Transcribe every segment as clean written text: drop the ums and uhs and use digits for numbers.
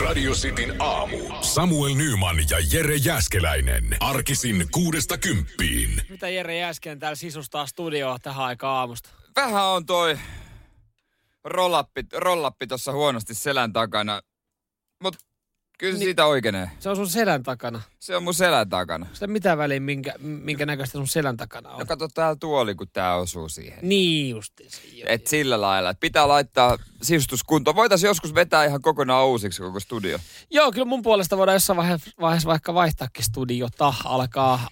Radio Cityn aamu. Samuel Nyyman ja Jere Jääskeläinen. Arkisin 6–10. Mitä Jere Jääskeläinen täällä sisustaa studioa tähän aikaan aamusta? Vähän on toi rollappi tossa huonosti selän takana. Mut kyllä siitä oikeenee. Se on sun selän takana. Se on mun selän takana. Sitä mitä väliä, minkä näköistä sun selän takana on? No kato täällä tuoli, kun tää osuu siihen. Niin justiin. Et sillä lailla, että pitää laittaa sisustuskuntoon. Voitaisiin joskus vetää ihan kokonaan uusiksi koko studio. Joo, kyllä mun puolesta voidaan jossain vaiheessa vaikka vaihtaakin studiota. Alkaa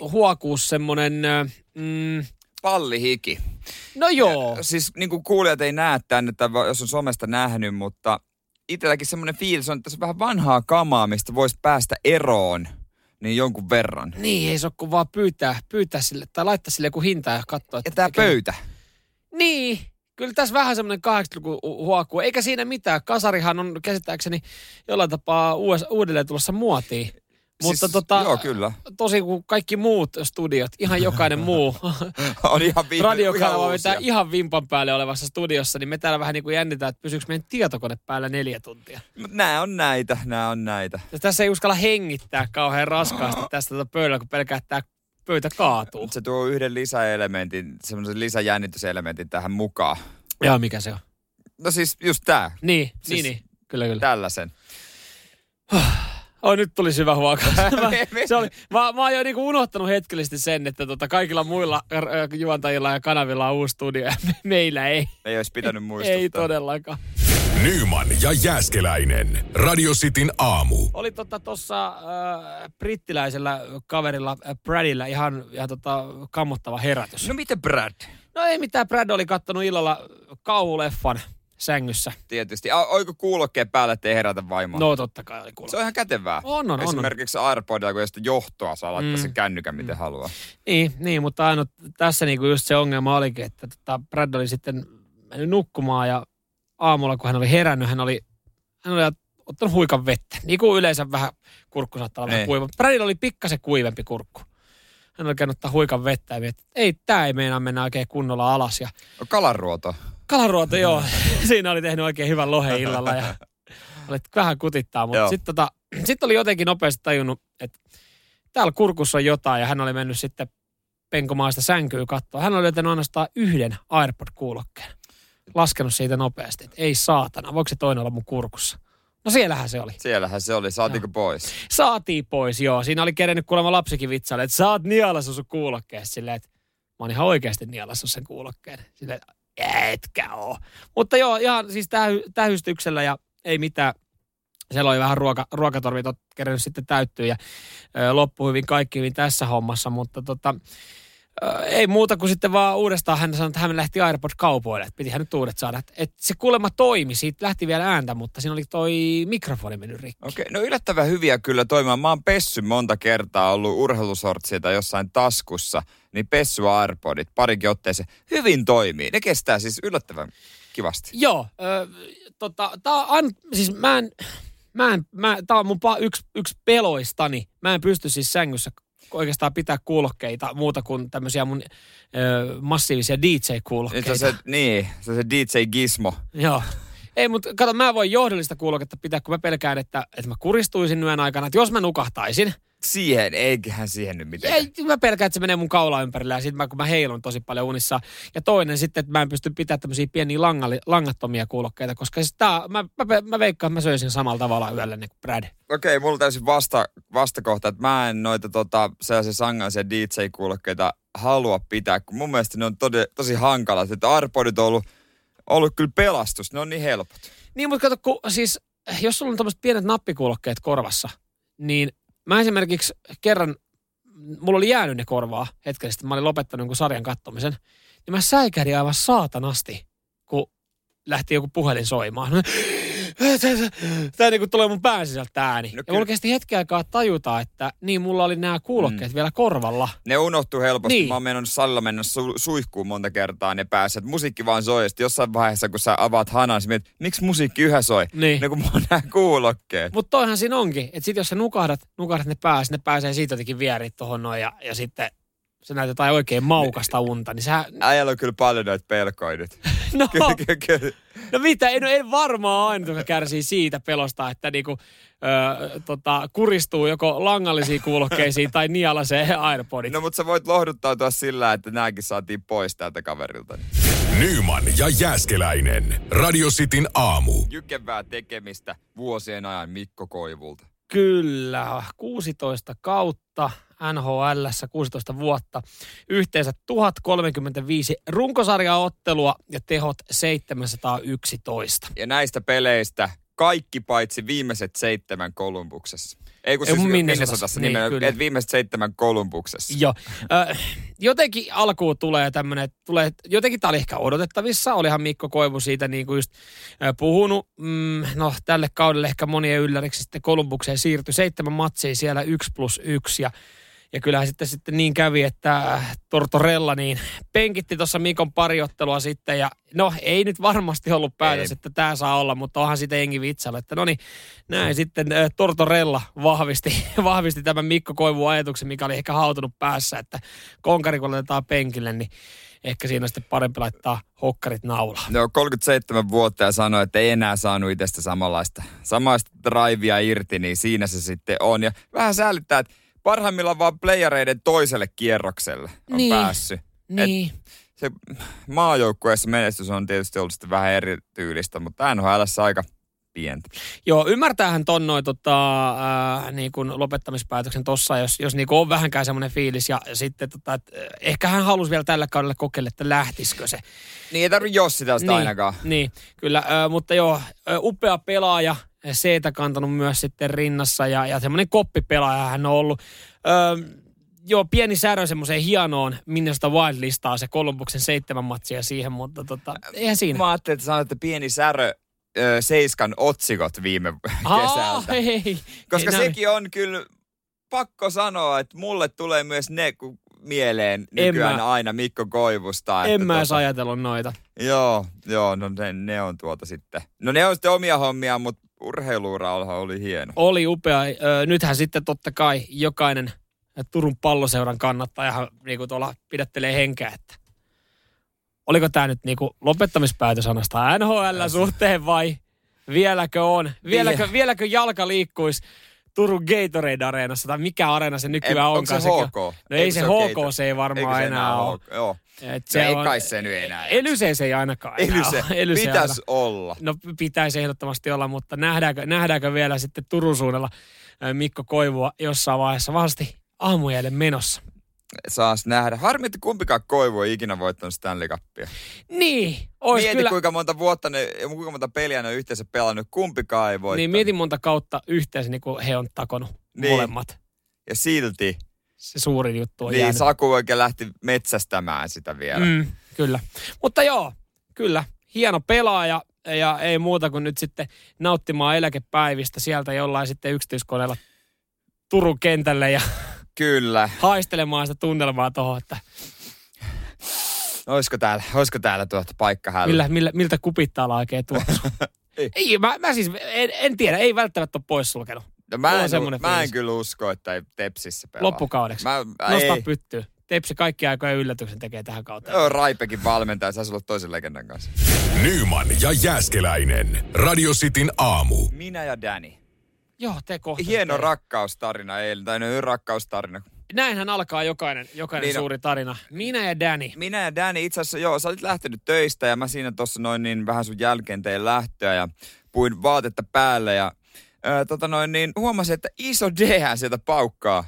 huokuu semmonen... Pallihiki. No joo. Siis niin kuin kuulijat ei näe tänne, jos on somesta nähnyt, mutta... Itselläkin semmoinen fiilis on, että se on vähän vanhaa kamaa, mistä voisi päästä eroon, niin jonkun verran. Niin, ei se ole kuin vaan pyytää sille, tai laittaa sille joku hinta ja katsoa. Ja tämä pöytä. Niin, kyllä tässä vähän semmoinen 80-luvun huokuu. Eikä siinä mitään. Kasarihan on käsittääkseni jollain tapaa uudelleen tulossa muotiin. Mutta siis, joo, kyllä. Tosi kuin kaikki muut studiot, ihan jokainen muu on radiokanava vetää ihan vimpan päälle olevassa studiossa, niin me täällä vähän niin kuin jännitään, että pysyykö meidän tietokone päällä 4 tuntia. Mutta nämä on näitä. Ja tässä ei uskalla hengittää kauhean raskaasti tästä pöydällä, kun pelkää, että tämä pöytä kaatuu. Se tuo yhden lisäelementin, semmoisen lisäjännityselementin tähän mukaan. Joo, mikä se on? No siis just tämä. Niin, siis niin, kyllä. Tällaisen. Nyt tuli syvä huokaus. Mä oon jo niinku unohtanut hetkellisesti sen, että kaikilla muilla juontajilla ja kanavilla on uusi studio ja meillä ei. Ei olisi pitänyt muistuttaa. Ei todellakaan. Nyyman ja Jääskeläinen. Radio Cityn aamu. Oli tossa brittiläisellä kaverilla Bradilla ihan kammottava herätys. No mitä Brad? No ei mitään, Brad oli kattonut illalla kauhuleffan. Sängyssä. Tietysti. Oiko kuulokkeen päälle, ettei herätä vaimoa? No totta kai oli kuulokkeen. Se on ihan kätevää. On. Esimerkiksi AirPodilla, kun josta johtoa saa laittaa sen kännykän, miten haluaa. Niin, mutta ainoa tässä niinku just se ongelma olikin, että Brad oli sitten mennyt nukkumaan ja aamulla, kun hän oli herännyt, hän oli ottanut huikan vettä. Niin kuin yleensä vähän kurkku saattaa olla vähän kuivempi. Bradilla oli pikkasen kuivempi kurkku. Hän oli käynyt ottaa huikan vettä ja mietti, että ei, tää ei meinaa mennä oikein kunnolla alas. Ja... Kalanruoto, joo. Siinä oli tehnyt oikein hyvän lohen illalla ja olet vähän kutittaa, mutta sitten sit oli jotenkin nopeasti tajunnut, että täällä kurkussa on jotain ja hän oli mennyt sitten penkomaan sitä sänkyä katsoa. Hän oli löytänyt ainoastaan yhden AirPod-kuulokkeen. Laskenut siitä nopeasti, että ei saatana, voiko se toinen olla mun kurkussa? No siellähän se oli. Saatiinko pois? Saatiin pois, joo. Siinä oli kerennyt kuulemma lapsikin vitsaille, että sä oot nialassut sun kuulokkeen. Silleen, että mä oon ihan oikeasti nialassut sen kuulokkeen. Silleen, etkä oo. Mutta joo, ihan siis tähystyksellä ja ei mitään. Siellä oli vähän ruokatorvit on kerennyt sitten täyttyä ja loppu kaikki hyvin tässä hommassa, mutta ei muuta kuin sitten vaan uudestaan hän sanoi, että hän lähti AirPod kaupoille, että pitihän nyt uudet saada. Että se kuulemma toimi, siitä lähti vielä ääntä, mutta siinä oli toi mikrofoni mennyt rikki. Okei, no yllättävän hyviä kyllä toimimaan. Mä oon pessy monta kertaa, ollut urheilusortsia tai jossain taskussa, niin pessy AirPodit parinkin otteeseen hyvin toimii. Ne kestää siis yllättävän kivasti. Joo, tää on mun yksi peloistani. Mä en pysty siis sängyssä oikeastaan pitää kuulokkeita muuta kuin tämmöisiä mun massiivisia DJ-kuulokkeita. Se DJ-gismo. Joo. Ei, mutta kato, mä voin johdollista kuuloketta pitää, kun mä pelkään, että mä kuristuisin yön aikana, että jos mä nukahtaisin. Eiköhän siihen nyt mitään. Ei, mä pelkään, että se menee mun kaula ympärillä ja sitten kun mä heilun tosi paljon unissa. Ja toinen sitten, että mä en pysty pitämään tämmöisiä pieniä langattomia kuulokkeita, koska siis mä veikkaan, että mä söisin samalla tavalla yöllä niin kuin Brad. Okei, mulla on täysin vastakohta, että mä en noita sellaisia sangaisia DJ-kuulokkeita halua pitää, kun mun mielestä ne on tosi hankalat. Että AirPodit on ollut kyllä pelastus, ne on niin helpot. Niin, mutta kato, kun siis, jos sulla on tämmöiset pienet nappikuulokkeet korvassa, niin mä esimerkiksi kerran, mulla oli jäänyt ne korvaa hetkellisesti, mä olin lopettanut jonkun sarjan kattomisen, niin mä säikähdin aivan saatanasti, kun lähti joku puhelin soimaan. Tää niinku tulee mun pään sisältä ääni. No, ja mulla kesti hetken aikaa tajuta, että niin mulla oli nämä kuulokkeet vielä korvalla. Ne unohtuu helposti. Niin. Mä oon mennyt salilla mennä suihkuun monta kertaa ne päässä. Musiikki vaan soi. Sitten jossain vaiheessa, kun sä avaat hanan, sä mietit, miksi musiikki yhä soi? Niin. Ne kun mulla on nää kuulokkeet. Mut toihan siinä onkin. Että sit jos sä nukahdat ne pääsee siitä jotenkin vieriin tohon noin ja sitten... Sä näet jotain oikein maukasta unta, niin sä... Äijällä on kyllä paljon noita pelkoja nyt. No. Kyllä. No mitä, en varmaan aina, joka kärsii siitä pelosta, että niinku, kuristuu joko langallisiin kuulokkeisiin tai nialaseen AirPodit. No mutta sä voit lohduttautua sillä, että nääkin saatiin pois tältä kaverilta. Nyyman ja Jääskeläinen. Radio Cityn aamu. Jykevää tekemistä vuosien ajan Mikko Koivulta. Kyllä, 16 kautta NHL:ssä 16 vuotta. Yhteensä 1035 runkosarjaottelua ja tehot 711. Ja näistä peleistä kaikki paitsi viimeiset 7 Columbuksessa. Ei kun siis Minnesotassa nimenomaan, viimeiset 7 Columbuksessa. Joo. Jotenkin alkuun tulee tämmöinen, jotenkin tämä oli ehkä odotettavissa. Olihan Mikko Koivu siitä niin kuin just puhunut. Tälle kaudelle ehkä monien ylläriksi sitten Columbukseen siirtyi 7 matsia siellä 1+1. Ja kyllähän sitten niin kävi, että Tortorella niin penkitti tuossa Mikon pariottelua sitten. Ja no ei nyt varmasti ollut päätös, että tämä saa olla, mutta onhan siitä jengi vitsailla. Että näin sitten Tortorella vahvisti tämän Mikko Koivun ajatuksen, mikä oli ehkä hautunut päässä, että konkari kun laitetaan penkille, niin ehkä siinä on sitten parempi laittaa hokkarit naulaan. No 37 vuotta ja sanoi, että ei enää saanut itsestä samanlaista draivia irti, niin siinä se sitten on. Ja vähän säälittää, että parhaimmillaan vaan playereiden toiselle kierrokselle on päässyt. Niin. Se maajoukkueessa menestys on tietysti ollut sitten vähän erityylistä, mutta NHL:ssä aika pientä. Joo, ymmärtäähän ton noin niin kuin lopettamispäätöksen tossa, jos niin kuin on vähänkään semmoinen fiilis. Ja sitten ehkä hän halusi vielä tällä kaudella kokeilla, että lähtisikö se. Niin ei tarvitse jossitella sitä ainakaan. Niin, kyllä. Mutta joo, upea pelaaja. Seetä kantanut myös sitten rinnassa ja semmoinen koppipelaaja hän on ollut. Pieni särö semmoiseen hienoon Minnesota Wild-listaa se Columbuksen 7 matsia siihen, mutta eihän siinä. Mä ajattelin, että sanoit, että pieni särö Seiskan otsikot viime kesältä. Koska sekin on kyllä pakko sanoa, että mulle tulee myös ne mieleen nykyään aina Mikko Koivusta. En mä edes ajatellut noita. Joo, no ne on sitten. No ne on sitten omia hommia, mutta urheiluura oli hieno. Oli upea. Nythän sitten totta kai jokainen Turun palloseuran kannattajahan niinku tuolla pidättelee henkeä, että oliko tämä nyt niinku lopettamispäätös anastaan NHL-suhteen vai vieläkö on? Vieläkö jalka liikkuisi Turun Gatorade-areenassa tai mikä areena se nykyään onkaan? Onko se HK? No ei se HK, se ei varmaan enää ole. Joo. Se ei kai se nyt enää. Elysee se ei ainakaan Elysee pitäisi olla. No pitäisi ehdottomasti olla, mutta nähdäänkö vielä sitten Turun suunnalla Mikko Koivua jossain vaiheessa vahvasti aamujälle menossa? Saas nähdä. Harmi, että kumpikaan Koivu ei ikinä voittanut Stanley Cupia. Niin, ois mieti kyllä. Kuinka monta peliä ne on yhteensä pelannut, kumpikaan ei voittanut. Niin, mieti monta kautta yhteensä, niin kun he on takonut molemmat. Ja silti. Se suurin juttu on jäänyt. Saku oikein lähti metsästämään sitä vielä. Kyllä. Mutta joo, kyllä. Hieno pelaaja ja ei muuta kuin nyt sitten nauttimaan eläkepäivistä sieltä jollain sitten yksityiskoneella Turun kentälle ja kyllä. Haistelemaan sitä tunnelmaa tuohon, että olisiko täällä paikka häällä? Miltä kupittaa oikein tuossa? Ei, mä siis en tiedä, ei välttämättä ole poissulkenut. No, mä en kyllä usko, että ei Tepsissä pelaa. Loppukaudeksi. Nostaa pyttyä. Tepsi kaikki aikojen yllätyksen tekee tähän kautta. Joo, Raipekin valmentaja, saisi olla toisen legendan kanssa. Nyyman ja Jääskeläinen. Radio Cityn aamu. Minä ja Dani. Joo, te kohtaisitte. Hieno rakkaustarina eilen, tai no rakkaustarina. Näinhän alkaa jokainen niin, suuri tarina. Minä ja Dani, itse asiassa joo, sä olit lähtenyt töistä ja mä siinä tossa noin niin vähän sun jälkeen tein lähtöä ja puin vaatetta päälle ja huomasin, että iso Dhän sieltä paukkaa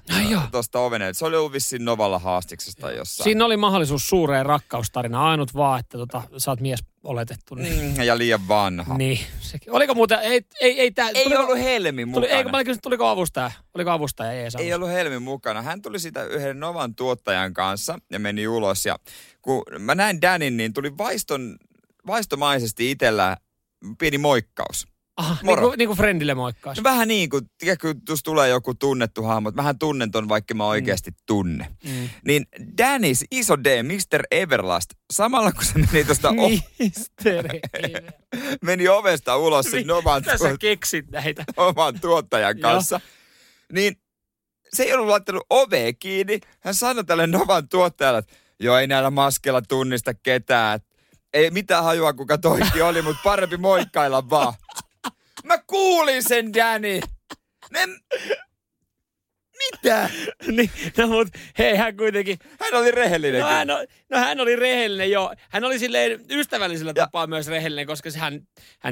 tuosta oveneen. Se oli ollut vissiin Novalla haastiksesta tai jossain. Siinä oli mahdollisuus suureen rakkaustarina. Ainut vaan, että sä oot mies oletettu. Niin. Ja liian vanha. Niin. Sekin. Oliko muuten? Ei ollut Helmi mukana. Eikö mä olin kysynyt, tuliko avustaja? Oliko avustaja? Ei ollut Helmi mukana. Hän tuli siitä yhden Novan tuottajan kanssa ja meni ulos. Ja kun mä näin Danin, niin tuli vaistomaisesti itsellä pieni moikkaus. Aha, niin kuin friendille moikkaa. No, vähän niin kuin, jos tulee joku tunnettu hahmo, että mähän tunnen ton, vaikka mä oikeasti tunne. Niin Danis, iso D, Mr. Everlast, samalla kun se meni tuosta meni ovesta ulos sinne oman tuottajan kanssa, niin se ei ollut laittanut ovea kiinni. Hän sanoi tälle Novan tuottajalle, että joo, ei näillä maskeilla tunnista ketään. Ei mitään hajua, kuka toikin oli, mutta parempi moikkailla vaan. Mä kuulin sen, Dani. Mitä? Niin, no mut hei, hän kuitenkin... Hän oli rehellinen. Hän oli rehellinen, joo. Hän oli silleen ystävällisellä tapaa myös rehellinen, koska hän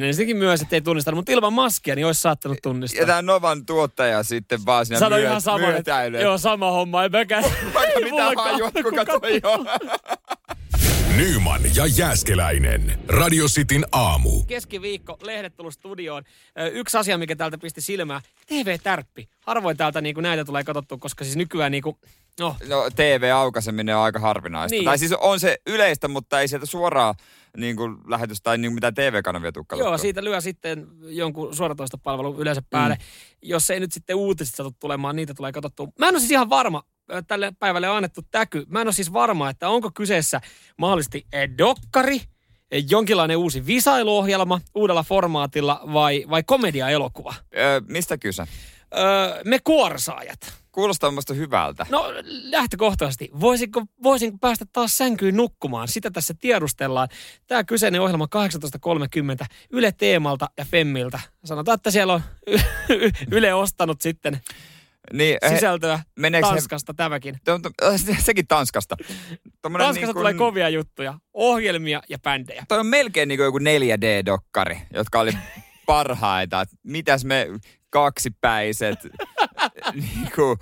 ensinnäkin myös, ettei tunnistanut, mutta ilman maskia, niin olisi saattanut tunnistaa. Ja tämä Novan tuottaja sitten vaan siinä myötäilyä. Joo, sama homma, ei mäkään. Vaikka mitä hajua, kuka toi on. Nyyman ja Jääskeläinen. Radio Cityn aamu. Keskiviikko, lehdet tullut studioon. Yksi asia, mikä täältä pisti silmään, TV-tärppi. Harvoin täältä niinku näitä tulee katsottua, koska siis nykyään niinku... No TV-aukaiseminen on aika harvinaista. Niin. Tai siis on se yleistä, mutta ei sieltä suoraan niinku lähetystä tai niinku mitään TV-kanavia tule katsottua. Joo, siitä lyö sitten jonkun suoratoistopalvelun yleensä päälle. Jos ei nyt sitten uutiset saatu tulemaan, niitä tulee katsottua. Mä en ole siis ihan varma. Tälle päivälle on annettu täky. Mä en ole siis varma, että onko kyseessä mahdollisesti dokkari, jonkinlainen uusi visailuohjelma uudella formaatilla vai komediaelokuva? Mistä kyse? Me kuorsaajat. Kuulostaa musta hyvältä. No lähtökohtaisesti. Voisinko päästä taas sänkyyn nukkumaan? Sitä tässä tiedustellaan. Tämä kyseinen ohjelma 18.30 Yle Teemalta ja Femmiltä. Sanotaan, että siellä on Yle ostanut sitten... Niin, sisältöä Tanskasta tämäkin. Sekin Tanskasta. Tommoinen Tanskasta niin kuin, tulee kovia juttuja, ohjelmia ja bändejä. Toi on melkein niin kuin joku 4D-dokkari, jotka oli parhaita. Mitäs me kaksipäiset niin kuin,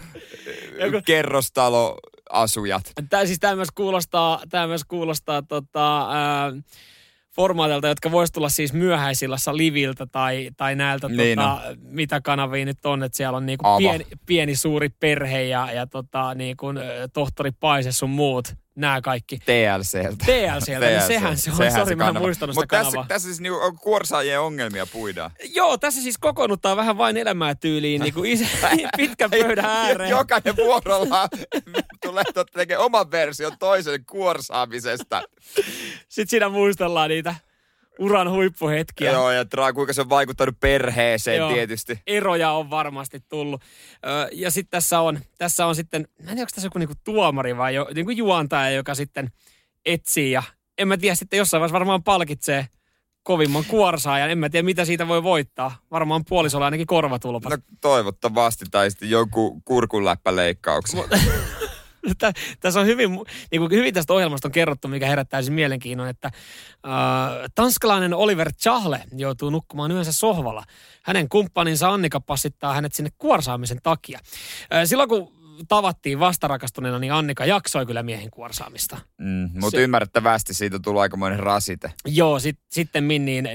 kerrostaloasujat. Tämä myös kuulostaa formaatilta, jotka vois tulla siis myöhäisillassa liviltä tai näiltä, niin mitä kanavia nyt on, että siellä on niinku pieni suuri perhe ja niinku, tohtori Paise sun muut, nämä kaikki. TLCltä, niin sehän se on, sori mä en muistanut sitä kanavaa. Mutta tässä siis niinku on kuorsaajien ongelmia puidaan. Joo, tässä siis kokoonnutaan vähän vain elämää tyyliin, niinku pitkän pöydän ääreen. Jokainen vuorolla tulee tekemään oman version toisen kuorsaamisesta. Sitten siinä muistellaan niitä uran huippuhetkiä. Joo, ja kuinka se on vaikuttanut perheeseen. Joo, tietysti. Eroja on varmasti tullut. Ja sitten tässä on sitten, mä en tiedä, onko tässä joku niinku tuomari vai joku juontaja, joka sitten etsii. Ja en mä tiedä, sitten jossain vaiheessa varmaan palkitsee kovimman kuorsaajan. En mä tiedä, mitä siitä voi voittaa. Varmaan puolisolla ainakin korvatulpat. No toivottavasti, tai sitten joku kurkunläppäleikkauksen. Tässä on hyvin tästä ohjelmasta on kerrottu, mikä herättää siis mielenkiinnon, että tanskalainen Oliver Chahle joutuu nukkumaan yönsä sohvalla. Hänen kumppaninsa Annika passittaa hänet sinne kuorsaamisen takia. Silloin kun tavattiin vastarakastuneena, niin Annika jaksoi kyllä miehen kuorsaamista. Mutta ymmärrettävästi siitä tuli aikamoinen rasite. Joo, sittemmin niin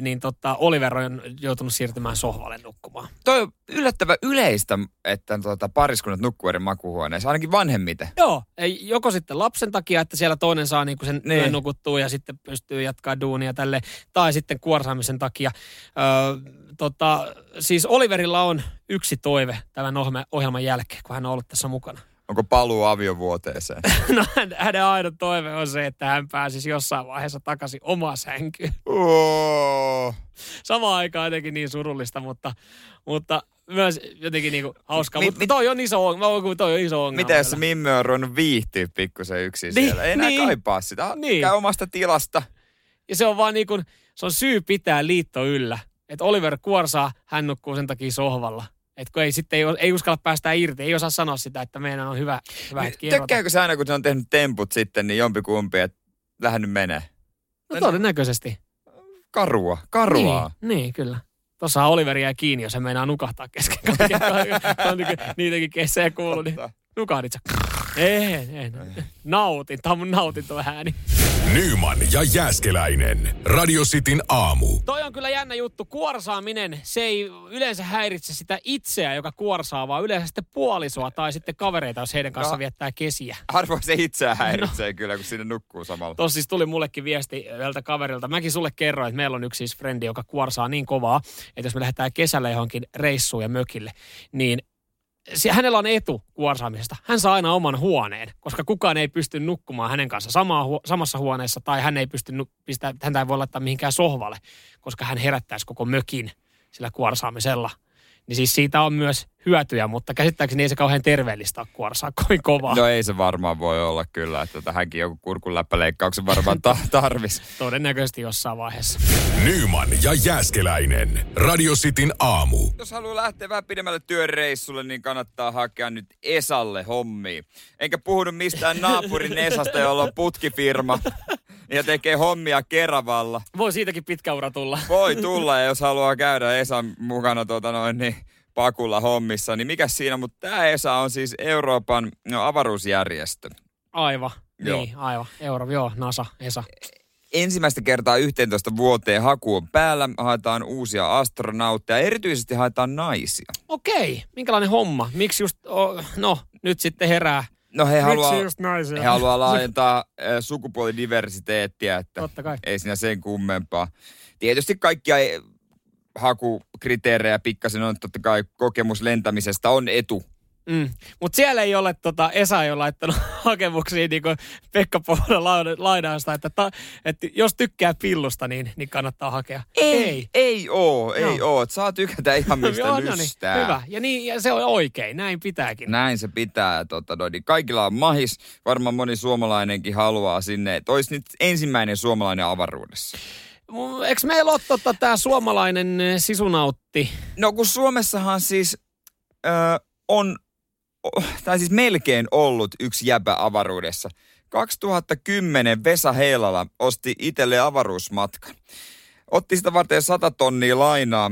Oliver on joutunut siirtymään sohvalle nukkumaan. Toi on yllättävän yleistä, että pariskunnat nukkuu eri makuuhuoneessa, ainakin vanhemmiten. Joo, joko sitten lapsen takia, että siellä toinen saa niinku sen yön nukuttua ja sitten pystyy jatkaa duunia tälle, tai sitten kuorsaamisen takia. Siis Oliverilla on yksi toive tämän ohjelman jälkeen, kun hän on ollut tässä mukana. Onko paluu aviovuoteeseen? No hänen ainoa toive on se, että hän pääsisi jossain vaiheessa takaisin omaan sänkyyn. Oh. Samaan aikaan jotenkin niin surullista, mutta myös jotenkin niin kuin hauskaa. Mutta toi on iso ongelma. Mitä jos Mimme on ruvennut viihtyä pikkusen yksin siellä? Ei enää kaipaa sitä. Niin. Käy omasta tilasta. Ja se on vaan niin kuin, se on syy pitää liitto yllä. Että Oliver kuorsaa, hän nukkuu sen takia sohvalla. Että kun ei uskalla päästä irti, ei osaa sanoa sitä, että meidän on hyvä hetki erota. Tökkääkö se aina, kun se on tehnyt temput sitten, niin jompikumpi, että lähden nyt menee? No todennäköisesti. Karua. Niin, kyllä. Tuossa Oliver jää kiinni, jos hän meinaa nukahtaa kesken kaiken. Niitäkin kessejä kuuluu, niin nukahdit sä. Ei. Nautin, tämä on mun nautinto ääni. Nyyman ja Jääskeläinen. Radio Cityn aamu. Toi on kyllä jännä juttu. Kuorsaaminen, se ei yleensä häiritse sitä itseä, joka kuorsaa, vaan yleensä sitten puolisoa tai sitten kavereita, jos heidän kanssa viettää kesiä. Harvoin se itseä häiritsee kyllä, kun sinne nukkuu samalla. Tuossa siis tuli mullekin viesti yöltä kaverilta. Mäkin sulle kerroin, että meillä on yksi siis frendi, joka kuorsaa niin kovaa, että jos me lähdetään kesällä johonkin reissuun ja mökille, niin hänellä on etu kuorsaamisesta. Hän saa aina oman huoneen, koska kukaan ei pysty nukkumaan hänen kanssa samassa huoneessa, tai hän ei pysty häntä ei voi laittaa mihinkään sohvalle, koska hän herättäisi koko mökin sillä kuorsaamisella. niin siis siitä on myös hyötyjä, mutta käsittääkseni ei se kauhean terveellistä ole kuorsaa kovin kovaa. No ei se varmaan voi olla kyllä, että tähänkin joku kurkunläppäleikkauksen varmaan tarvisi. Todennäköisesti jossain vaiheessa. Nyyman ja Jääskeläinen. Radio Cityn aamu. Jos haluaa lähteä vähän pidemmälle työreissulle, niin kannattaa hakea nyt Esalle hommia. Enkä puhunut mistään naapurin Esasta, jolla on putkifirma ja tekee hommia Keravalla. Voi siitäkin pitkä ura tulla. Voi tulla, ja jos haluaa käydä Esan mukana niin pakulla hommissa, niin mikä siinä, mutta tämä ESA on siis Euroopan avaruusjärjestö. Aivan, joo. Niin, aivan. Euro, joo, NASA, ESA. Ensimmäistä kertaa 11 vuoteen haku on päällä, haetaan uusia astronautteja, erityisesti haetaan naisia. Okei, minkälainen homma? Miksi just, nyt sitten herää? No he haluaa laajentaa sukupuolidiversiteettiä, että ei siinä sen kummempaa. Tietysti kaikkia hakukriteerejä pikkasen on, totta kai kokemus lentämisestä on etu. Mutta siellä ei ole, Esa ei ole laittanut hakemuksia niin kuin Pekka Pohjola lainausta, että jos tykkää pillusta, niin kannattaa hakea. Ei oo. Saa tykätä ihan mistä lystää. No niin, hyvä. Ja se on oikein, näin pitääkin. Näin se pitää. Kaikilla on mahis. Varmaan moni suomalainenkin haluaa sinne, että olisi nyt ensimmäinen suomalainen avaruudessa. Eikö meillä ole tämä suomalainen sisunautti? No kun Suomessahan siis on melkein ollut yksi jäbä avaruudessa. 2010 Vesa Heilala osti itselle avaruusmatkan. Otti sitä varten 100 tonnia lainaa.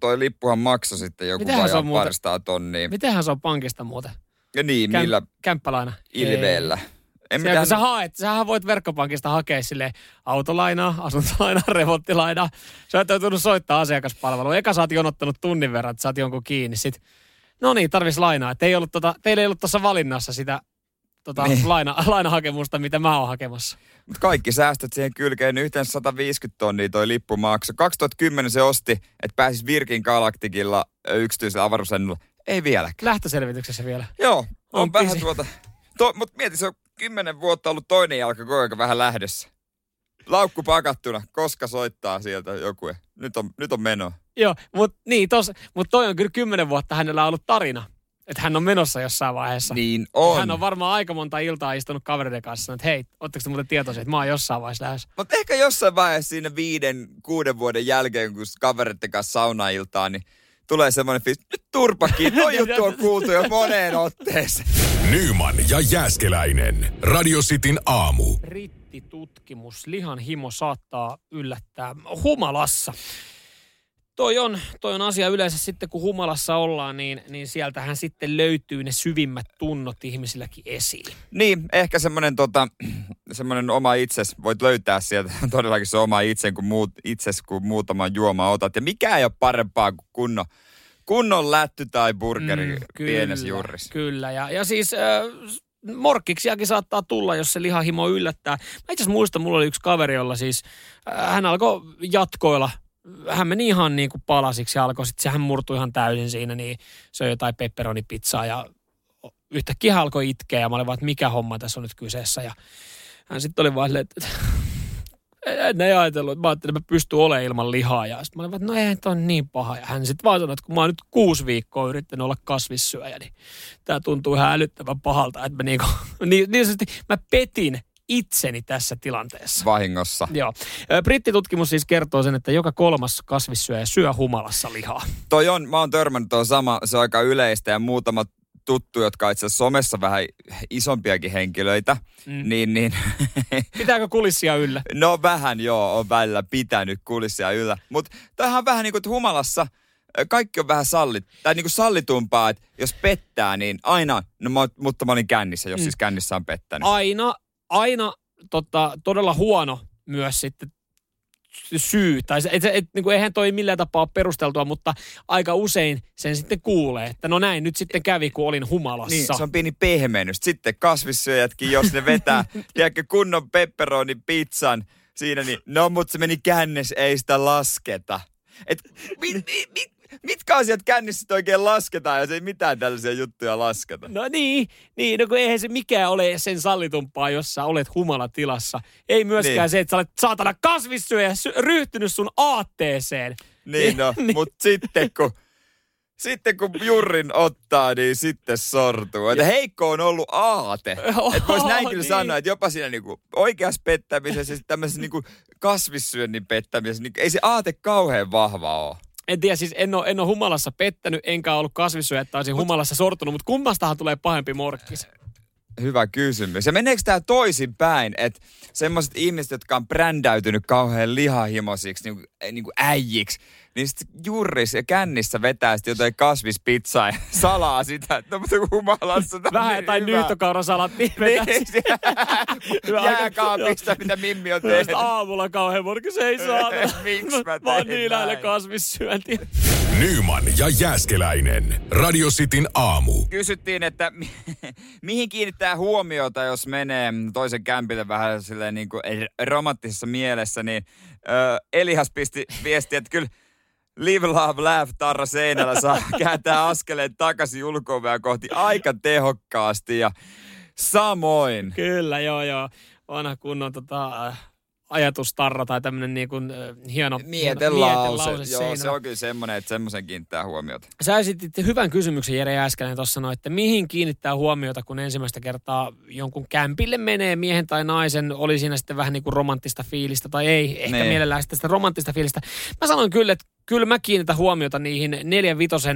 Toi lippuhan maksoi sitten joku vajaan 200 tonnia. Mitenhän se on pankista muuten? Ja niin, millä? Kämppälaina. Ilveellä. Kun sähän voit verkkopankista hakea sille autolainaa, asuntolainaa, remonttilainaa. Sä oot joutunut soittaa asiakaspalveluun. Eka sä oot jonottanut tunnin verran, että sä oot jonkun kiinni. Sit, tarvis lainaa. Et ei ollut teillä ei ollut tuossa valinnassa sitä lainahakemusta, mitä mä oon hakemassa. Mut kaikki säästöt siihen kylkeen. Yhteensä 150 tonnia toi lippu maksoi. 2010 se osti, että pääsis Virgin Galacticilla yksityisellä avaruuslennolla. Ei vieläkään. Lähtöselvityksessä vielä. Joo, on vähän mutta mieti, se on 10 vuotta ollut toinen jalka koko ajan vähän lähdössä. Laukku pakattuna, koska soittaa sieltä joku. Nyt on menoa. Joo, mutta niin, toi on kyllä 10 vuotta hänellä on ollut tarina. Että hän on menossa jossain vaiheessa. Niin on. Hän on varmaan aika monta iltaa istunut kavereiden kanssa, että hei, ootteko te muuten tietoisia, että mä oon jossain vaiheessa lähes. Mutta ehkä jossain vaiheessa siinä 5-6 vuoden jälkeen, kun kavereiden kanssa saunailtaan, niin tulee semmoinen fiilis, nyt turpakin, toi juttu on kuultu jo moneen otteeseen. Nyyman ja Jääskeläinen. Radio Cityn aamu. Brittitutkimus. Lihan himo saattaa yllättää humalassa. Toi on asia yleensä sitten, kun humalassa ollaan, niin sieltähän sitten löytyy ne syvimmät tunnot ihmisilläkin esiin. Niin, ehkä semmoinen oma itses voit löytää sieltä. Todellakin se oma itses, kun muutaman juomaa otat. Ja mikä ei ole parempaa kuin kunnon lätty tai burgeri pienessä juurissa. Kyllä, ja siis morkkiksiakin saattaa tulla, jos se lihahimo yllättää. Mä itse asiassa muistan, mulla oli yksi kaveri, jolla siis hän alkoi jatkoilla. Hän meni ihan niin kuin palasiksi ja alkoi, sitten sehän murtui ihan täysin siinä, niin söi jotain pepperoni-pizzaa ja yhtäkkiä alkoi itkeä ja mä olin vaan, että mikä homma tässä on nyt kyseessä. Ja hän sitten oli vaan silleen, että en ajatellut, että mä ajattelin, että mä pystyn olemaan ilman lihaa. Ja sitten mä olin vaan, että no ei, tämä on niin paha. Ja hän sitten vaan sanoi, että kun mä oon nyt 6 viikkoa yrittänyt olla kasvissyöjä, niin tämä tuntuu ihan älyttävän pahalta, että mä mä petin itseni tässä tilanteessa. Vahingossa. Joo. Brittitutkimus siis kertoo sen, että joka 3. kasvissyöjä syö humalassa lihaa. Mä oon törmännyt tuon sama, se on aika yleistä ja muutama tuttu, jotka itse asiassa somessa vähän isompiakin henkilöitä, niin... Pitääkö kulissia yllä? No vähän joo, on välillä pitänyt kulissia yllä, mutta tämähän on vähän niin kuin, että humalassa kaikki on vähän sallitumpaa, että jos pettää, niin aina, mutta mä olin kännissä, jos siis kännissä on pettänyt. Aina todella huono myös sitten syy, tai eihän toi millään tapaa perusteltua, mutta aika usein sen sitten kuulee, että no näin nyt sitten kävi, kun olin humalassa. Niin, se on pieni pehmennys. Sitten kasvissyöjätkin, jos ne vetää, tiedätkö, kunnon pepperoni pizzan siinä, niin no mut se meni kännes, ei sitä lasketa. Mitkä asiat kännissä oikein lasketaan, jos ei mitään tällaisia juttuja lasketa? No niin no kun eihän se mikään ole sen sallitumpaa, jos sä olet humalatilassa. Ei myöskään niin. Se, että sä olet saatana kasvissyöjä ryhtynyt sun aatteeseen. Niin no, mutta sitten kun Sitten kun jurrin ottaa, niin sitten sortuu. Että heikko on ollut aate. Että voisi näin kyllä sanoa, että jopa siinä niinku oikeassa pettämisessä ja tämmöisessä niinku kasvissyönnin pettämisessä, niin ei se aate kauhean vahva ole. En tiedä, siis en ole humalassa pettänyt, enkä ollut kasvissyöjä, että olisin humalassa sortunut, mutta kummastahan tulee pahempi morkkis? Hyvä kysymys. Ja meneekö tämä toisinpäin, että semmoiset ihmiset, jotka on brändäytynyt kauhean lihahimoisiksi, niin kuin äijiksi, niin sitten jurris ja kännissä vetää sitten jotain kasvispizzaa ja salaa sitä, että no humalassa. Vähän tai nyyttokaurasalaattia vetää sitten. Jääkaapista, mitä Mimmi on tehnyt. Aamulla kauhean morkkis, ei saa. Miksi mä tein vaan niin näille kasvissyöntiä. Nyyman ja Jääskeläinen. Radio Cityn aamu. Kysyttiin, että mihin kiinnittää huomiota, jos menee toisen kämpille vähän silleen niin kuin romanttisessa mielessä, niin Elihas pisti viestiä, että kyllä Live, Love, Laugh -tarra seinällä saa kääntää askeleen takaisin ulkoovea kohti aika tehokkaasti ja samoin. Kyllä, joo. Vanha kunnon ajatustarra tai tämmöinen niin kuin hieno mietelause. Joo, se on kyllä semmoinen, että semmoisen kiinnittää huomiota. Sä esitit hyvän kysymyksen, Jere Jääskeläinen, tuossa sanoi, että mihin kiinnittää huomiota, kun ensimmäistä kertaa jonkun kämpille menee miehen tai naisen, oli siinä sitten vähän niin kuin romanttista fiilistä tai ei, ehkä mielellään sitä romanttista fiilistä. Mä sanoin kyllä, että kyllä mä kiinnitän huomiota niihin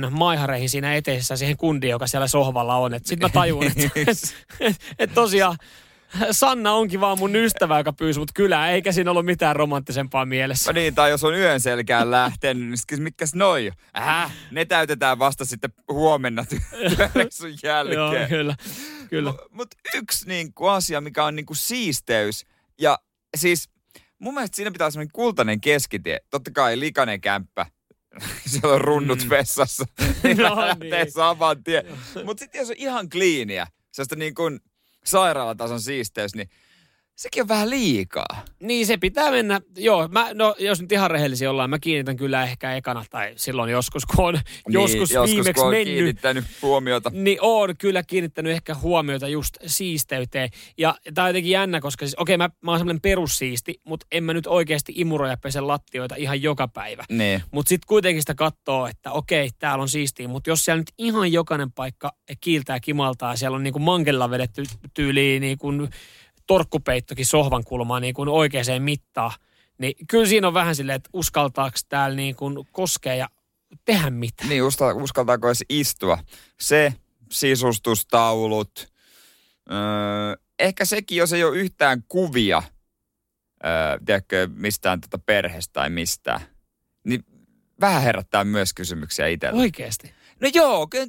4-5 maihareihin siinä eteisessä, siihen kundiin, joka siellä sohvalla on. Sitten mä tajun, että tosiaan Sanna onkin vaan mun ystävä, joka pyysi mut kylään, eikä siinä ollut mitään romanttisempaa mielessä. No niin, tai jos on yön selkään lähtenyt, niin mitkäs noi? Ne täytetään vasta sitten huomenna työnneksun jälkeen. Joo, kyllä. Mut yksi niinku asia, mikä on niinku siisteys, ja siis mun mielestä siinä pitää olla semmoinen kultainen keskitie. Totta kai likainen kämppä. Siellä on runnut vessassa, niin lähtee saman tien. Mut sitten jos on ihan kliiniä, sellaista niin kuin sairaalatason siisteys, niin sekin on vähän liikaa. Niin, se pitää mennä. Joo, jos nyt ihan rehellisiä ollaan, mä kiinnitän kyllä ehkä ekana, tai silloin joskus, kun on joskus viimeksi kun on mennyt, kiinnittänyt huomiota. Niin on kyllä kiinnittänyt ehkä huomiota just siisteyteen. Ja tää on jotenkin jännä, koska siis mä oon semmoinen perussiisti, mutta en mä nyt oikeasti imuroja pese lattioita ihan joka päivä. Niin. Mutta sitten kuitenkin sitä katsoo, että täällä on siistiä, mutta jos siellä nyt ihan jokainen paikka kiiltää kimaltaa, siellä on niinku mankella vedetty tyyliin niinku torkkupeittokin sohvan kulmaa niin kuin oikeaan mittaan, niin kyllä siinä on vähän silleen, että uskaltaako täällä niin kuin koskea ja tehdä mitään. Niin, uskaltaako edes istua. Se, sisustustaulut, ehkä sekin, jos ei ole yhtään kuvia, tiedätkö, mistään perheestä tai mistään, niin vähän herättää myös kysymyksiä itsellä. Oikeasti? No joo, kyllä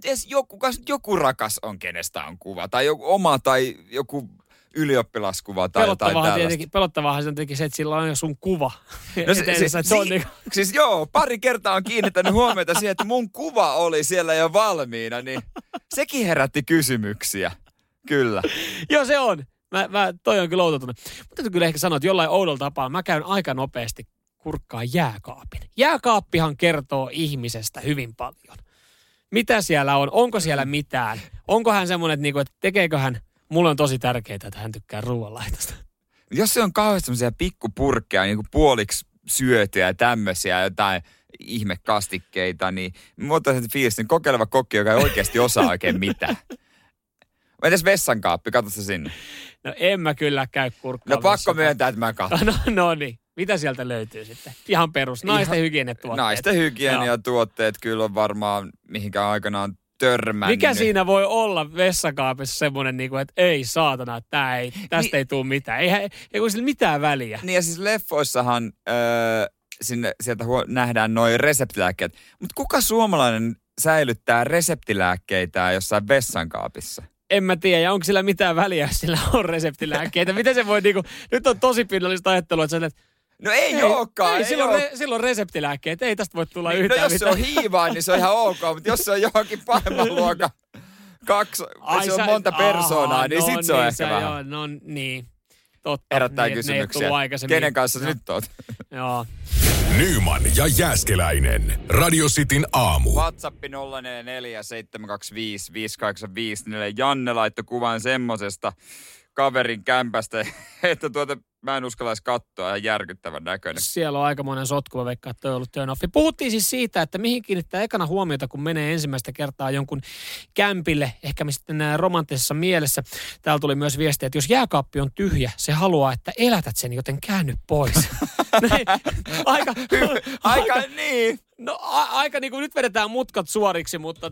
joku rakas on, kenestä on kuva, tai joku oma, tai joku ylioppilaskuva tai tällaista. Pelottavaahan se on tietenkin se, että sillä on sun kuva. No siis joo, pari kertaa on kiinnittänyt huomiota siihen, että mun kuva oli siellä jo valmiina, niin sekin herätti kysymyksiä. Kyllä. Joo, se on. Toi on kyllä outotunut. Mutta kyllä ehkä sanoa, että jollain oudolla tapaa mä käyn aika nopeasti kurkkaa jääkaapin. Jääkaappihan kertoo ihmisestä hyvin paljon. Mitä siellä on? Onko siellä mitään? Onko hän semmoinen, että tekeekö hän? Mulle on tosi tärkeää, että hän tykkää ruoanlaitosta. Jos se on kauheasti semmoisia pikkupurkkeja, niin kuin puoliksi syötyä ja tämmöisiä, jotain ihmekastikkeita, niin mä otan sen fiilis, niin kokeileva kokki, joka ei oikeasti osaa oikein mitään. Entäs vessankaappi, katso se sinne. No en mä kyllä käy kurkkaan. No pakko myöntää, että mä katson. No niin, mitä sieltä löytyy sitten? Ihan perus, naisten hygieniatuotteet. Naisten hygieniatuotteet kyllä on varmaan mihinkään aikanaan törmännyt. Mikä siinä voi olla vessakaapissa semmoinen, että ei saatana, että tästä ei tule mitään. Ei ole sillä mitään väliä. Niin ja siis leffoissahan sieltä nähdään noin reseptilääkkeet. Mutta kuka suomalainen säilyttää reseptilääkkeitä jossain vessankaapissa? En mä tiedä, ja onko sillä mitään väliä, jos sillä on reseptilääkkeitä. Miten se voi nyt on tosi pinnallista ajattelua, että no ei olekaan. Ei, silloin reseptilääkkeet. Ei tästä voi tulla niin, yhtään. No jos mitään. Se on hiivaa, niin se on ihan ok. Mutta jos se on johonkin pahemman luokan kaksi, se on monta persoonaa, niin sitten se on ehkä vähän. Joo, no niin. Totta. Herättää kysymyksiä. Kenen kanssa nyt oot? Joo. Nyyman ja Jääskeläinen. Radio Cityn aamu. WhatsApp 0447255854. Janne laittoi kuvan semmosesta kaverin kämpästä, että mä en uskallaisi katsoa, ihan järkyttävän näköinen. Siellä on aikamoinen sotku, mä veikkaan, että on ollut turn off. Puhuttiin siis siitä, että mihin kiinnittää ekana huomiota, kun menee ensimmäistä kertaa jonkun kämpille, ehkä sitten romanttisessa mielessä. Täällä tuli myös viesti, että jos jääkaappi on tyhjä, se haluaa, että elätät sen, joten käänny pois. Aika niin. No aika niin kuin nyt vedetään mutkat suoriksi, mutta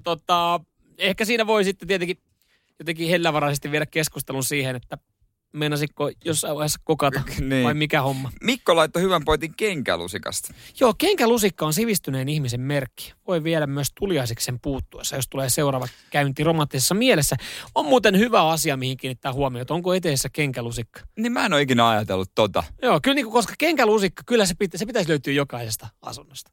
ehkä siinä voi sitten tietenkin jotenkin hellävaraisesti viedä keskustelun siihen, että meinasitko jossain vaiheessa kokata niin, vai mikä homma? Mikko laittoi hyvän pointin kenkälusikasta. Joo, kenkälusikka on sivistyneen ihmisen merkki. Voi viedä myös tuliaisiksi sen puuttuessa, jos tulee seuraava käynti romanttisessa mielessä. On muuten hyvä asia, mihin kiinnittää huomiota. Onko eteessä kenkälusikka? Niin mä en ole ikinä ajatellut tota. Joo, kyllä niin, koska kenkälusikka, kyllä se pitäisi löytyä jokaisesta asunnosta.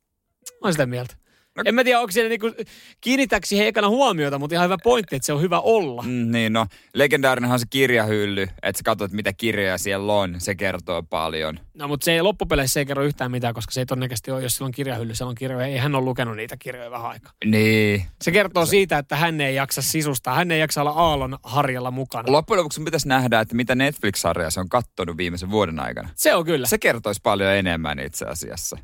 Olen sitä mieltä. No, en mä tiedä, onko siellä niinku, kiinnittääkö siihen ekana huomiota, mutta ihan hyvä pointti, että se on hyvä olla. Niin, no legendaarinenhan on se kirjahylly, että sä katsot, mitä kirjoja siellä on, se kertoo paljon. No, mutta se ei loppupeleissä ei kerro yhtään mitään, koska se ei todennäköisesti ole, jos sillä on kirjahylly, siellä on kirjoja, ei hän ole lukenut niitä kirjoja vähän aikaa. Niin. Se kertoo siitä, että hän ei jaksa sisustaa, hän ei jaksa olla aallon harjalla mukana. Loppujen lopuksi pitäisi nähdä, että mitä Netflix-sarjaa se on kattonut viimeisen vuoden aikana. Se on kyllä. Se kertoisi paljon enemmän itse asiassa.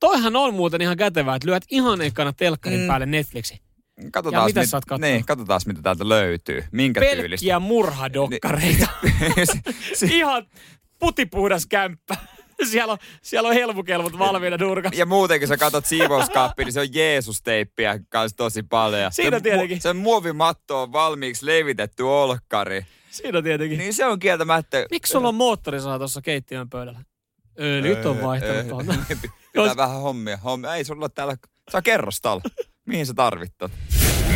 Toihan on muuten ihan kätevää, että lyöt ihan ekana telkkarin päälle Netflixin. Katsotaan ja mitä sä oot kattonut? Niin, katsotaan mitä täältä löytyy. Minkä pelkkiä tyylistä? Pelkkiä murhadokkareita. Ihan putipuhdas kämppä. Siellä on helmukelvot valmiina nurkassa. Ja muutenkin sä katsot siivouskaappia, niin se on Jeesus-teippiä kanssa tosi paljon. Siinä tietenkin. Se muovimatto on valmiiksi levitetty olkkari. Siinä tietenkin. Niin se on kieltämättä. Miksi sulla on moottorisana tuossa keittiön pöydällä? Nyt on vaihtanut tuolta. Pitää vähän hommia. Ei sulla täällä. Sä kerrostalo. Mihin sä tarvittat?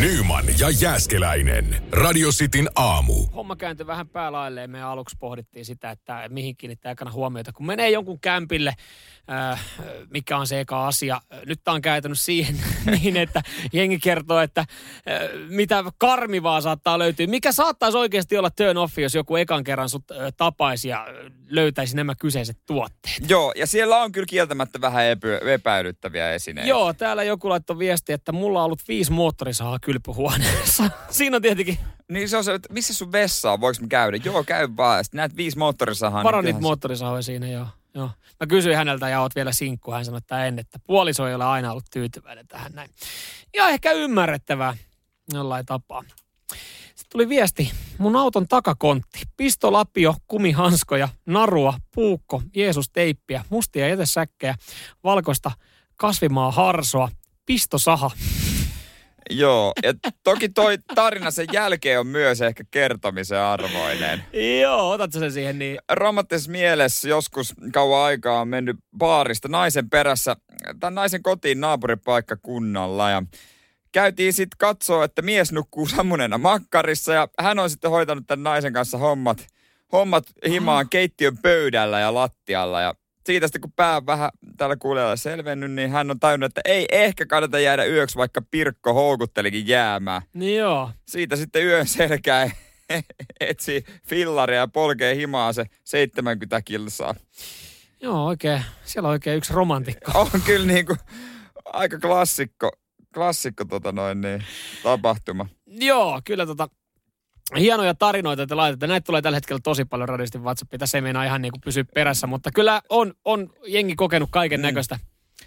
Nyyman ja Jääskeläinen. Radio Cityn aamu. Homma kääntyi vähän päälailleen ja me aluksi pohdittiin sitä, että mihin kiinnittää ekana huomiota. Kun menee jonkun kämpille, mikä on se eka asia. Nyt tää on käytänyt siihen niin, että jengi kertoo, että mitä karmivaa saattaa löytyä. Mikä saattaisi oikeasti olla turn off, jos joku ekan kerran sut tapaisi ja löytäisi nämä kyseiset tuotteet. Joo, ja siellä on kyllä kieltämättä vähän epäilyttäviä esineitä. Joo, täällä joku laittoi viesti, että mulla on ollut 5 moottorisahaa kylpyhuoneessa. Siinä on tietenkin. Niin se on se, että missä sun vessa on, voiko me käydä? Joo, käy vaan. Sitten näet 5 moottorisahaa. Varo niitä moottorisahoja siinä, joo. Joo. Mä kysyin häneltä ja oot vielä sinkku. Hän sanoi, että en, että puoliso ei ole aina ollut tyytyväinen tähän näin. Ja ehkä ymmärrettävää jollain tapaa. Sitten tuli viesti. Mun auton takakontti. Pistolapio, kumihanskoja, narua, puukko, Jeesus-teippiä, mustia jätesäkkejä, valkoista kasvimaa harsoa, pistosaha. Joo, ja toki toi tarina sen jälkeen on myös ehkä kertomisen arvoinen. Joo, otatko sen siihen niin? Romanttisessa mielessä joskus kauan aikaa on mennyt baarista naisen perässä, tämän naisen kotiin naapuripaikkakunnalla ja käytiin sitten katsoa, että mies nukkuu sammuneena makkarissa ja hän on sitten hoitanut tämän naisen kanssa hommat himaan keittiön pöydällä ja lattialla ja siitä sitten kun pää vähän täällä kuulijalla selvennyt, niin hän on tajunnut, että ei ehkä kannata jäädä yöksi, vaikka Pirkko houkuttelikin jäämään. Niin joo. Siitä sitten yön selkää etsii fillaria ja polkee himaa se 70 kilsaa. Joo, oikein. Siellä on oikein yksi romantikko. On kyllä niin kuin aika klassikko tapahtuma. Joo, kyllä hienoja tarinoita te laitatte. Näitä tulee tällä hetkellä tosi paljon radiosti WhatsAppia. Tässä ei meinaa ihan niin kuin pysyä perässä, mutta kyllä on jengi kokenut kaiken näköistä.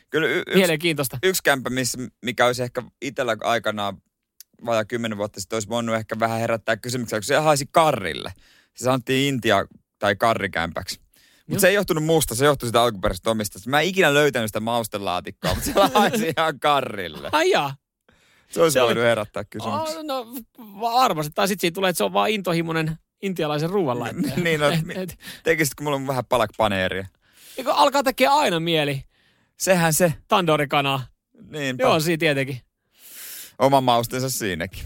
Kyllä mielenkiintoista. Yksi kämpä, mikä olisi ehkä itsellä aikanaan vajaa 10 vuotta sitten, olisi voinut ehkä vähän herättää kysymyksiä, kun se haisi karrille. Se sanottiin Intia tai karrikämpäksi. Mutta se ei johtunut musta, se johtui sitä alkuperäisestä omistosta. Mä en ikinä löytänyt sitä maustelaatikkoa, mutta se haisi ihan karrille. Ai jaa. Se olisi voinut herättää kysymyksiä. No arvasit. Tai sitten siitä tulee, että se on vaan intohimoinen intialaisen ruuanlaittaja. Niin, no tekisitkö mulle vähän palakpaneeria? Eikö alkaa tekee aina mieli? Sehän se. Tandorikanaa. Niinpä. Joo, siinä tietenkin. Oma maustensa siinäkin.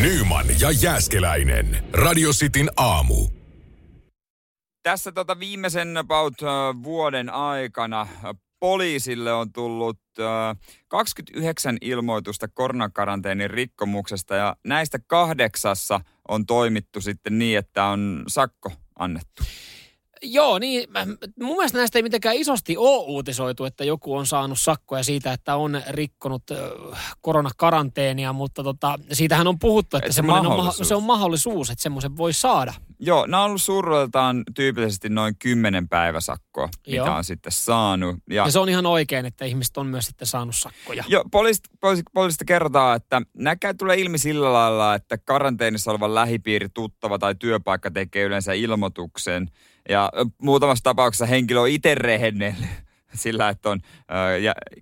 Nyyman ja Jääskeläinen. Radio Cityn aamu. Tässä viimeisen about vuoden aikana poliisille on tullut 29 ilmoitusta koronakaranteenin rikkomuksesta ja näistä 8 on toimittu sitten niin, että on sakko annettu. Joo, niin mun mielestä näistä ei mitenkään isosti ole uutisoitu, että joku on saanut sakkoja siitä, että on rikkonut koronakaranteenia, mutta siitähän on puhuttu, että se on mahdollisuus, että semmoisen voi saada. Joo, nämä on ollut suuruudeltaan tyypillisesti noin 10 päiväsakkoa, mitä on sitten saanut. Ja se on ihan oikein, että ihmiset on myös sitten saanut sakkoja. Joo, poliisista kerrotaan, että nämä tulee ilmi sillä lailla, että karanteenissa olevan lähipiiri, tuttava tai työpaikka tekee yleensä ilmoituksen. Ja muutamassa tapauksessa henkilö on itse rehennellyt sillä, että on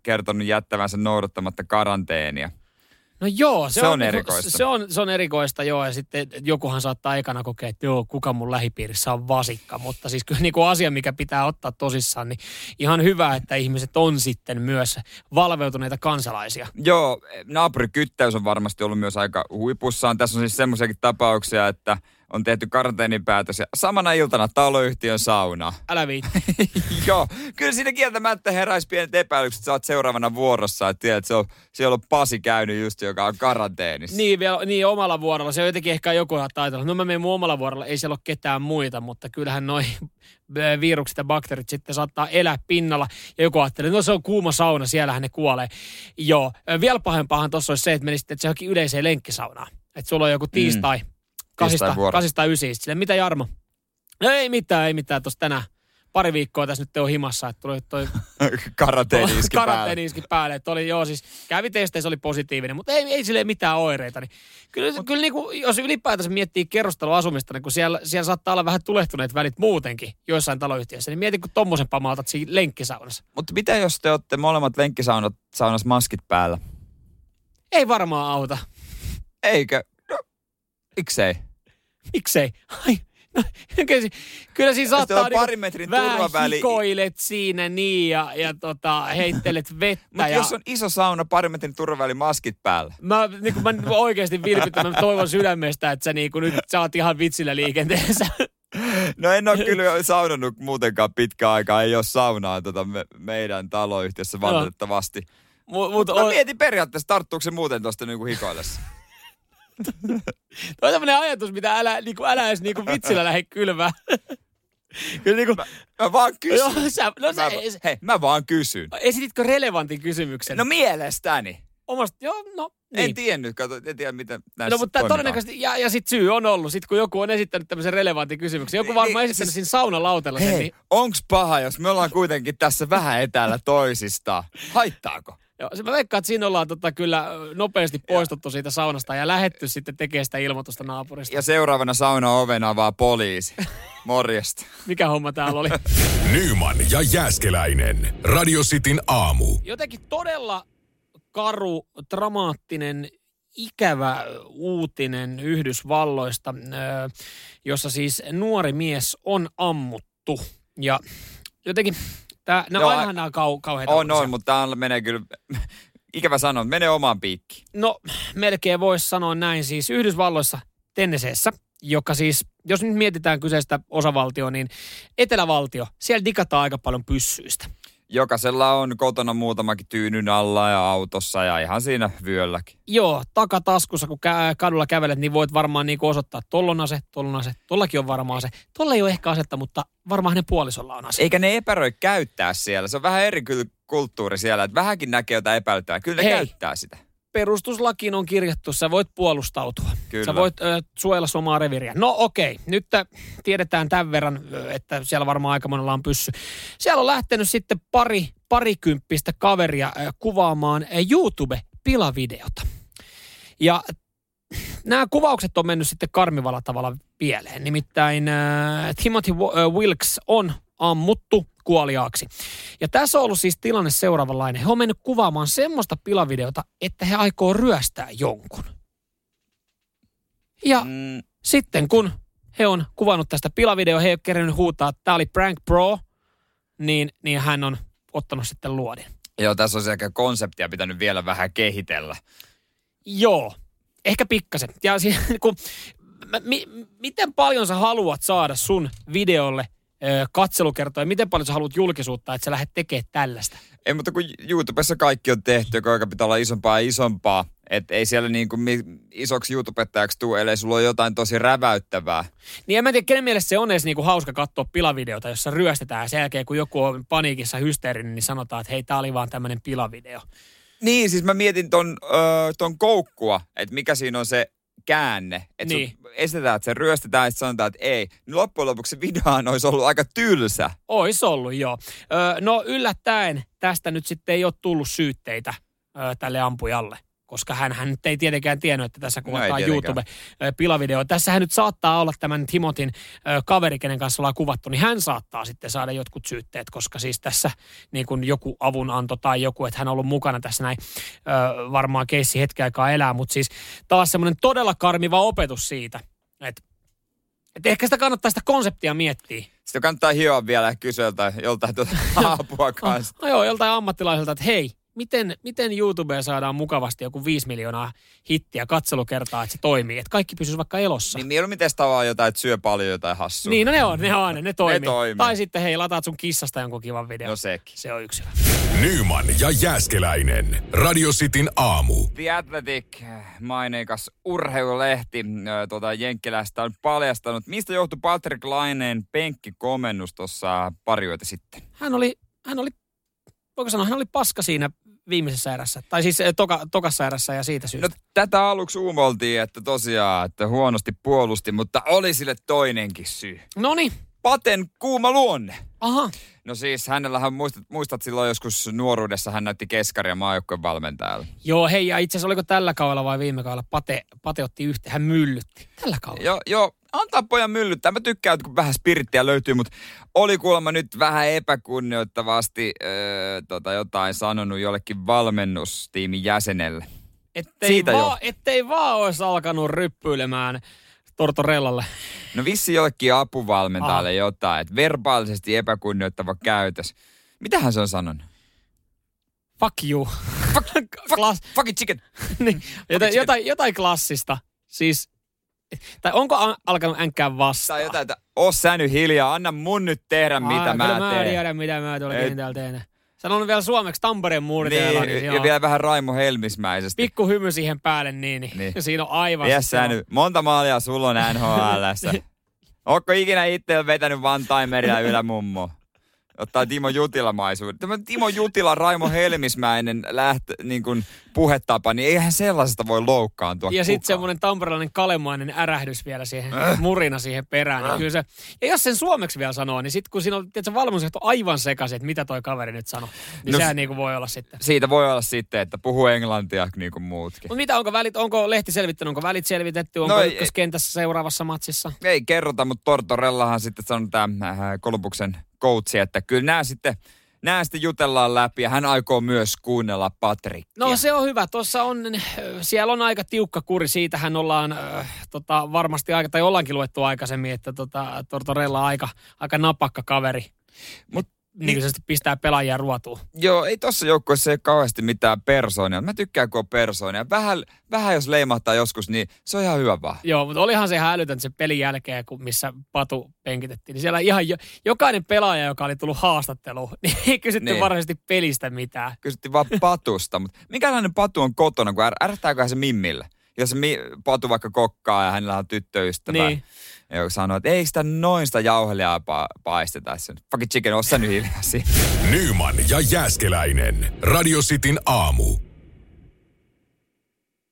kertonut jättävänsä noudattamatta karanteenia. No joo, se on erikoista. Se on erikoista, joo, ja sitten jokuhan saattaa aikana kokea, että joo, kuka mun lähipiirissä on vasikka, mutta siis kyllä niin kuin asia, mikä pitää ottaa tosissaan, niin ihan hyvä, että ihmiset on sitten myös valveutuneita kansalaisia. Joo, naapurikyttäys on varmasti ollut myös aika huipussaan. Tässä on siis semmoisiakin tapauksia, että on tehty karanteenipäätös ja samana iltana taloyhtiön sauna. Älä viitti. Joo, kyllä siinä kieltämättä heräisi pienet epäilykset, sä oot seuraavana vuorossa, että tiedät, siellä on Pasi käynyt just, joka on karanteenissa. Niin, vielä, niin omalla vuorolla, se on jotenkin ehkä joku ajatellut, no mä menen mun omalla vuorolla, ei siellä ole ketään muita, mutta kyllähän noi virukset ja bakteerit sitten saattaa elää pinnalla. Ja joku ajattelee, no se on kuuma sauna, siellähän ne kuolee. Joo, vielä pahempaahan tossa olisi se, että menisitte johonkin yleiseen lenkkisaunaan. Että sulla on joku tiistai. 8-9. Silleen, mitä Jarmo? No ei mitään tuossa tänään. Pari viikkoa tässä nyt on himassa, että tuli toi karanteeniiski päälle. Että oli, joo, siis kävi testeissä, oli positiivinen, mutta ei silleen mitään oireita. Niin kyllä niin kuin, jos ylipäätänsä miettii kerrostaloasumista, niin kun siellä saattaa olla vähän tulehtuneet välit muutenkin joissain taloyhtiöissä, niin mieti, kun tommosen pamautat siinä lenkkisaunassa. Mutta mitä jos te olette molemmat lenkkisaunassa maskit päällä? Ei varmaan auta. Eikö? Miksei? Ai, no, kyllä siinä saattaa niinku vähän hikoilet siinä niin ja heittelet vettä. Mutta jos on iso sauna, 2 metrin turvaväli, maskit päällä. Mä oikeasti vilpittömän toivon sydämestä, että sä niinku nyt sä oot ihan vitsillä liikenteessä. No en ole kyllä saunannut muutenkaan pitkään aikaa, ei ole saunaa meidän taloyhtiössä valitettavasti. Mutta mietin periaatteessa, tarttuuko se muuten tuosta niinku hikoillessa? Tuo on tämmöinen ajatus, mitä älä edes niinku vitsillä lähde kylmään. Niinku, mä vaan kysyn. Joo, mä vaan kysyn. Esititkö relevantin kysymyksen? No mielestäni. Joo, no niin. En tiennyt, en tiedä miten näissä toimitaan. Todennäköisesti, ja sit syy on ollut, sit kun joku on esittänyt tämmöisen relevantin kysymyksen. Joku varmaan esittänyt siinä saunalautella sen. Niin... onks paha, jos me ollaan kuitenkin tässä vähän etäällä toisistaan? Haittaako? Joo, mä veikkaan, että siinä ollaan kyllä nopeasti poistuttu siitä saunasta ja lähetty sitten tekemään sitä ilmoitusta naapurista. Ja seuraavana sauna oven avaa poliisi. Morjesta. Mikä homma täällä oli? Nyyman ja Jääskeläinen. Radio Cityn aamu. Jotenkin todella karu, dramaattinen, ikävä uutinen Yhdysvalloista, jossa siis nuori mies on ammuttu. Ja jotenkin... No ainahan nämä on kauheita. On noin, mutta tämä menee kyllä, ikävä sanoa, menee omaan piikkiin. No melkein voisi sanoa näin, siis Yhdysvalloissa Tennesseessä, joka siis, jos nyt mietitään kyseistä osavaltioa, niin etelävaltio, siellä digataan aika paljon pyssyistä. Jokaisella on kotona muutamakin tyynyn alla ja autossa ja ihan siinä vyölläkin. Joo, takataskussa kun kadulla kävelet, niin voit varmaan niinku osoittaa, että tolla on ase, tolla on ase, tollakin on varmaan ase. Tolla ei ole ehkä asetta, mutta varmaan hänen puolisolla on ase. Eikä ne epäröi käyttää siellä. Se on vähän eri kulttuuri siellä, että vähänkin näkee jotain epäilyttävää. Kyllä ne käyttää sitä. Perustuslakiin on kirjattu, sä voit puolustautua. Kyllä. Sä voit suojella omaa reviiriä. No okei, nyt tiedetään tämän verran, että siellä varmaan aika monella on pyssy. Siellä on lähtenyt sitten parikymppistä kaveria kuvaamaan YouTube-pilavideota. Ja nämä kuvaukset on mennyt sitten karmivalla tavalla pieleen. Nimittäin Timothy Wilkes on ammuttu kuoliaaksi. Ja tässä on ollut siis tilanne seuraavanlainen. He on mennyt kuvaamaan semmoista pilavideota, että he aikoo ryöstää jonkun. Ja sitten kun he on kuvannut tästä pilavideoa, he ei ole kerennyt huutaa, että tämä oli Prank Pro, niin hän on ottanut sitten luodin. Joo, tässä on ehkä konseptia pitänyt vielä vähän kehitellä. Joo, ehkä pikkasen. Ja kun, miten paljon sä haluat saada sun videolle katselukertoja, miten paljon sä haluat julkisuutta, että sä lähdet tekemään tällaista? Ei, mutta kun YouTubessa kaikki on tehty, joka pitää olla isompaa ja isompaa. Että ei siellä niin kuin isoksi YouTubettajaksi tule, ellei sulla ole jotain tosi räväyttävää. Niin en mä tiedä, kenen mielestä se on edes niin kuin hauska katsoa pilavideota, jossa ryöstetään. Ja sen jälkeen, kun joku on paniikissa hysteerinen, niin sanotaan, että hei, tää oli vaan tämmönen pilavideo. Niin, siis mä mietin ton koukkua, että mikä siinä on se käänne. Että niin. Esitetään, että se ryöstetään ja sitten sanotaan, että ei. Loppujen lopuksi se videohan olisi ollut aika tylsä. Ois ollut, joo. No yllättäen tästä nyt sitten ei ole tullut syytteitä tälle ampujalle. Koska hänhän nyt ei tietenkään tiennyt, että tässä kuvataan YouTube-pilavideo. Tässähän nyt saattaa olla tämän Timotin kaveri, kenen kanssa ollaan kuvattu, niin hän saattaa sitten saada jotkut syytteet, koska siis tässä niin kuin joku avunanto tai joku, että hän on ollut mukana tässä näin varmaan keissi hetken aikaa elää, mutta siis taas semmoinen todella karmiva opetus siitä, että ehkä sitä kannattaa sitä konseptia miettiä. Sitten kannattaa hioa vielä kysyä joltain apua kanssa. No joo, joltain ammattilaiselta, että hei. Miten YouTubeen saadaan mukavasti joku 5 miljoonaa hittiä katselukertaa, että se toimii? Että kaikki pysyisi vaikka elossa. Niin mieluummin testaa jotain, että syö paljon jotain hassua. Niin, no ne toimii. Ne toimii. Tai sitten hei, lataat sun kissasta jonkun kivan videon. No sekin. Se on yksilö. Nyyman ja Jääskeläinen. Radio Cityn aamu. The Athletic, maineikas urheilulehti, jenkkiläistä on paljastanut. Mistä johtui Patrick Laineen penkkikomennus tuossa pari yötä sitten? Hän oli voiko sanoa, hän oli paska siinä viimeisessä erässä, tai siis tokassa erässä ja siitä syystä. No, tätä aluksi uumoltiin, että tosiaan, että huonosti puolusti, mutta oli sille toinenkin syy. Noniin. Paten kuuma luonne. Aha. No siis hänellähän, muistat silloin joskus nuoruudessa, hän näytti keskaria maajoukkueen valmentajalle. Joo, hei, ja itse asiassa oliko tällä kaudella vai viime kaudella Pate otti yhteen, hän myllytti. Tällä kaudella. Joo. Antaa pojan myllyttää. Mä tykkään, kun vähän spirittiä löytyy, mutta oli kuulemma nyt vähän epäkunnioittavasti jotain sanonut jollekin valmennustiimin jäsenelle. Ettei vaan olisi alkanut ryppyilemään Tortorellalle. No vissiin jollekin apuvalmentajalle jotain, että verbaalisesti epäkunnioittava käytös. Mitähän se on sanonut? Fuck you. Fuck it chicken. Niin, jotain klassista. Siis... Tai onko alkanut änkkää vastaan? Tai jotain, että oo sä nyt hiljaa, anna mun nyt tehdä mitä mä teen. Mä en tiedä mitä mä tuolla kentällä teen. Sanon vielä suomeksi Tampereen muuriteella. Niin, ja vielä vähän Raimo Helmismäisesti. Pikku hymy siihen päälle, niin. Ja siinä on aivan. Yes, sä nyt, monta maalia sulla on NHL:ssä. Ootko ikinä itse vetänyt one-timeria ylämummoa? Ottaa Timo Jutilamaisuuden. Tämä Timo Jutila, Raimo Helmismäinen puhetapa, niin eihän sellaisesta voi loukkaantua. Ja sitten semmoinen tamperelainen kalemainen ärähdys vielä siihen, murina siihen perään. Niin kyllä se, ja jos sen suomeksi vielä sanoo, niin sitten kun siinä on valmennusjohto aivan sekaisin, että mitä toi kaveri nyt sanoi, niin no, sehän voi olla sitten. Siitä voi olla sitten, että puhuu englantia niin kuin muutkin. Mutta mitä, onko lehti selvittänyt, onko välit selvitetty, onko ykköskentässä seuraavassa matsissa? Ei kerrota, mutta Tortorellahan sitten sanoi tämä Columbuksen coachi, että kyllä nämä sitten jutellaan läpi ja hän aikoo myös kuunnella Patrickia. No se on hyvä. Siellä on aika tiukka kuri. Siitähän ollaan varmasti aika, tai ollaankin luettu aikaisemmin, että Tortorella on aika napakka kaveri. Niin pistää pelaajia ruotuun. Joo, ei tuossa joukkueessa ole kauheasti mitään persoonia. Mä tykkään, kun on persoonia. Vähän jos leimahtaa joskus, niin se on ihan hyvä vaan. Joo, mutta olihan se ihan älytön sen pelin jälkeen, missä Patu penkitettiin. Niin siellä ihan jokainen pelaaja, joka oli tullut haastatteluun, niin ei kysytty varsinaisesti pelistä mitään. Kysyttiin vaan Patusta. Mutta minkälainen Patu on kotona, kun ärtääköhän se mimmille? Jos se Patu vaikka kokkaa ja hänellä on tyttöystävä. Niin. Joka sanoo, että ei sitä noista jauhelijaa paisteta. Fucking chicken, ossa nyt hiljaa. Nyyman ja Jääskeläinen. Radio Cityn aamu.